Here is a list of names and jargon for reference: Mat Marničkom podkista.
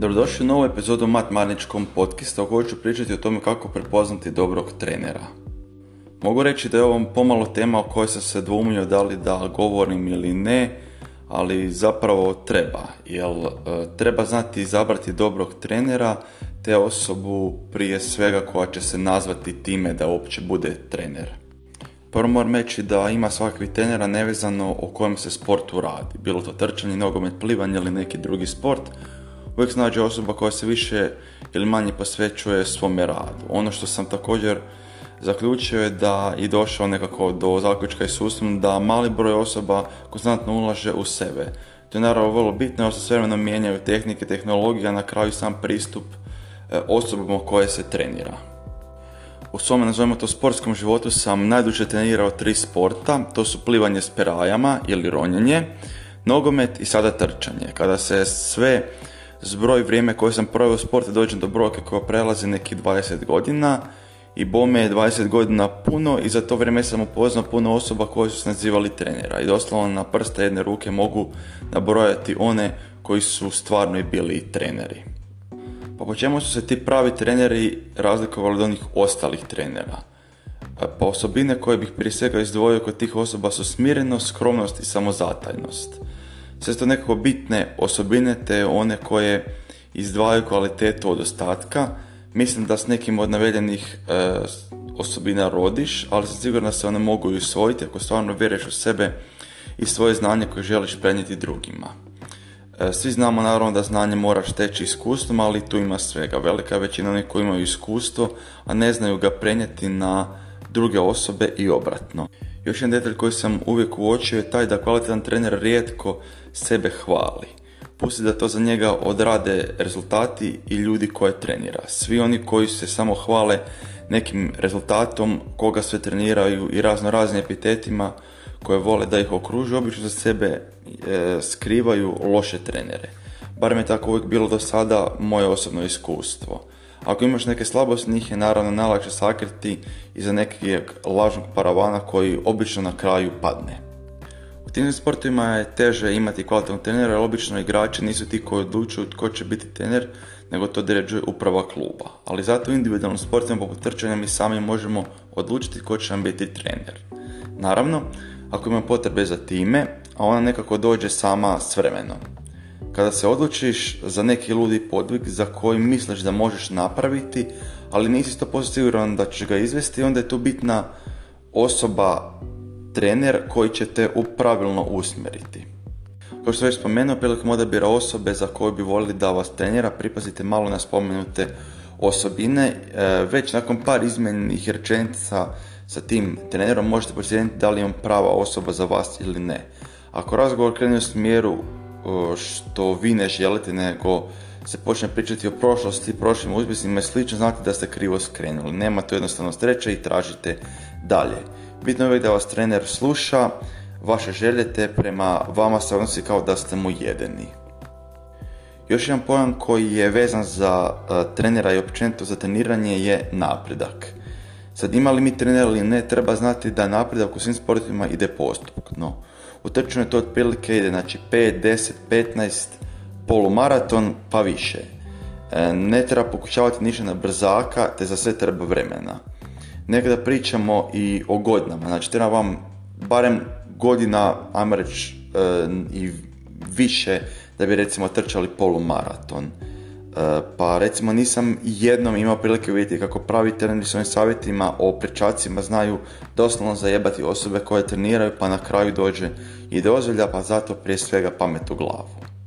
Dobrodošli u novu epizodu Mat Marničkom podkista u kojoj ću pričati o tome kako prepoznati dobrog trenera. Mogu reći da je ovo pomalo tema o kojoj sam se dvoumio da li da govorim ili ne, ali zapravo treba, jer treba znati izabrati dobrog trenera te osobu prije svega koja će se nazvati time da uopće bude trener. Prvo moram reći da ima svakakvih trenera nevezano o kojem se sportu radi, bilo to trčanje, nogomet, plivanje ili neki drugi sport. Uvijek se nađe osoba koja se više ili manje posvećuje svome radu. Ono što sam također zaključio je da i došao nekako do zaključka i sustom da mali broj osoba konstantno ulaže u sebe. To je naravno vrlo bitno jer se sve vremena mijenjaju tehnike, tehnologija, na kraju sam pristup osobama koje se trenira. U svome, nazovimo to, sportskom životu sam najduže trenirao 3 sporta, to su plivanje s perajama ili ronjanje, nogomet i sada trčanje. Kada se sve zbroj vrijeme koje sam proveo u sportu dođem do brojke koja prelazi nekih 20 godina i bome je 20 godina puno i za to vrijeme sam upoznao puno osoba koje su se nazivali trenera i doslovno na prste jedne ruke mogu nabrojati one koji su stvarno i bili treneri. Pa po čemu su se ti pravi treneri razlikovali od onih ostalih trenera? Pa osobine koje bih prije svega izdvojio kod tih osoba su smirenost, skromnost i samozatajnost. Sve su to nekako bitne osobine te one koje izdvajaju kvalitetu od ostatka. Mislim da s nekim od navedenih osobina rodiš, ali sam sigurno da se one mogu i usvojiti ako stvarno vjeruješ u sebe i svoje znanje koje želiš prenijeti drugima. Svi znamo naravno da znanje moraš teći iskustvom, ali tu ima svega. Velika većina onih koji imaju iskustvo, a ne znaju ga prenijeti na druge osobe i obratno. Još jedan detalj koji sam uvijek uočio je taj da kvalitetan trener rijetko sebe hvali. Pusti da to za njega odrade rezultati i ljudi koje trenira. Svi oni koji se samo hvale nekim rezultatom, koga sve treniraju i raznoraznim epitetima koje vole da ih okružuju, obično za sebe skrivaju loše trenere. Barem je tako uvijek bilo do sada moje osobno iskustvo. Ako imaš neke slabosti, njih je naravno najlakše sakriti iza nekog lažnog paravana koji obično na kraju padne. U tim sportovima je teže imati kvalitetnog trenera jer obično igrači nisu ti koji odlučuju tko će biti trener, nego to određuje uprava kluba. Ali zato u individualnom sportovima poput trčanja mi sami možemo odlučiti tko će nam biti trener. Naravno, ako imamo potrebe za time, a ona nekako dođe sama s vremenom. Kada se odlučiš za neki ludi podvig za koji misliš da možeš napraviti, ali nisi 100% siguran da ćeš ga izvesti, onda je tu bitna osoba, trener koji će te pravilno usmjeriti. Kao što sam već spomenuo, prilikom odabira osobe za koju bi volili da vas trenira, pripazite malo na spomenute osobine. Već nakon par izmijenjenih rečenica sa tim trenerom možete procijeniti da li je on prava osoba za vas ili ne. Ako razgovor krene u smjeru što vi ne želite, nego se počne pričati o prošlosti, prošlim uspjesima i slično, znate da ste krivo skrenuli. Nema tu jednostavno sreće i tražite dalje. Bitno je uvijek da vas trener sluša, vaše želje te prema vama se odnosi kao da ste mu jedini. Još jedan pojam koji je vezan za trenera i općenito za treniranje je napredak. Sad imali mi trener ili ne, treba znati da napredak u svim sportovima ide postupno. U trčanju to otprilike ide, znači 5, 10, 15, polumaraton pa više. Ne treba pokušavati ništa na brzaka, te za sve treba vremena. Nekada pričamo i o godinama, znači treba vam barem godina, ajmo reći, i više da bi recimo trčali polumaraton. Pa recimo nisam jednom imao prilike vidjeti kako pravi treneri svojim savjetima o prečacima znaju doslovno zajebati osobe koje treniraju pa na kraju dođe i do ozbilja, pa zato prije svega pamet u glavu.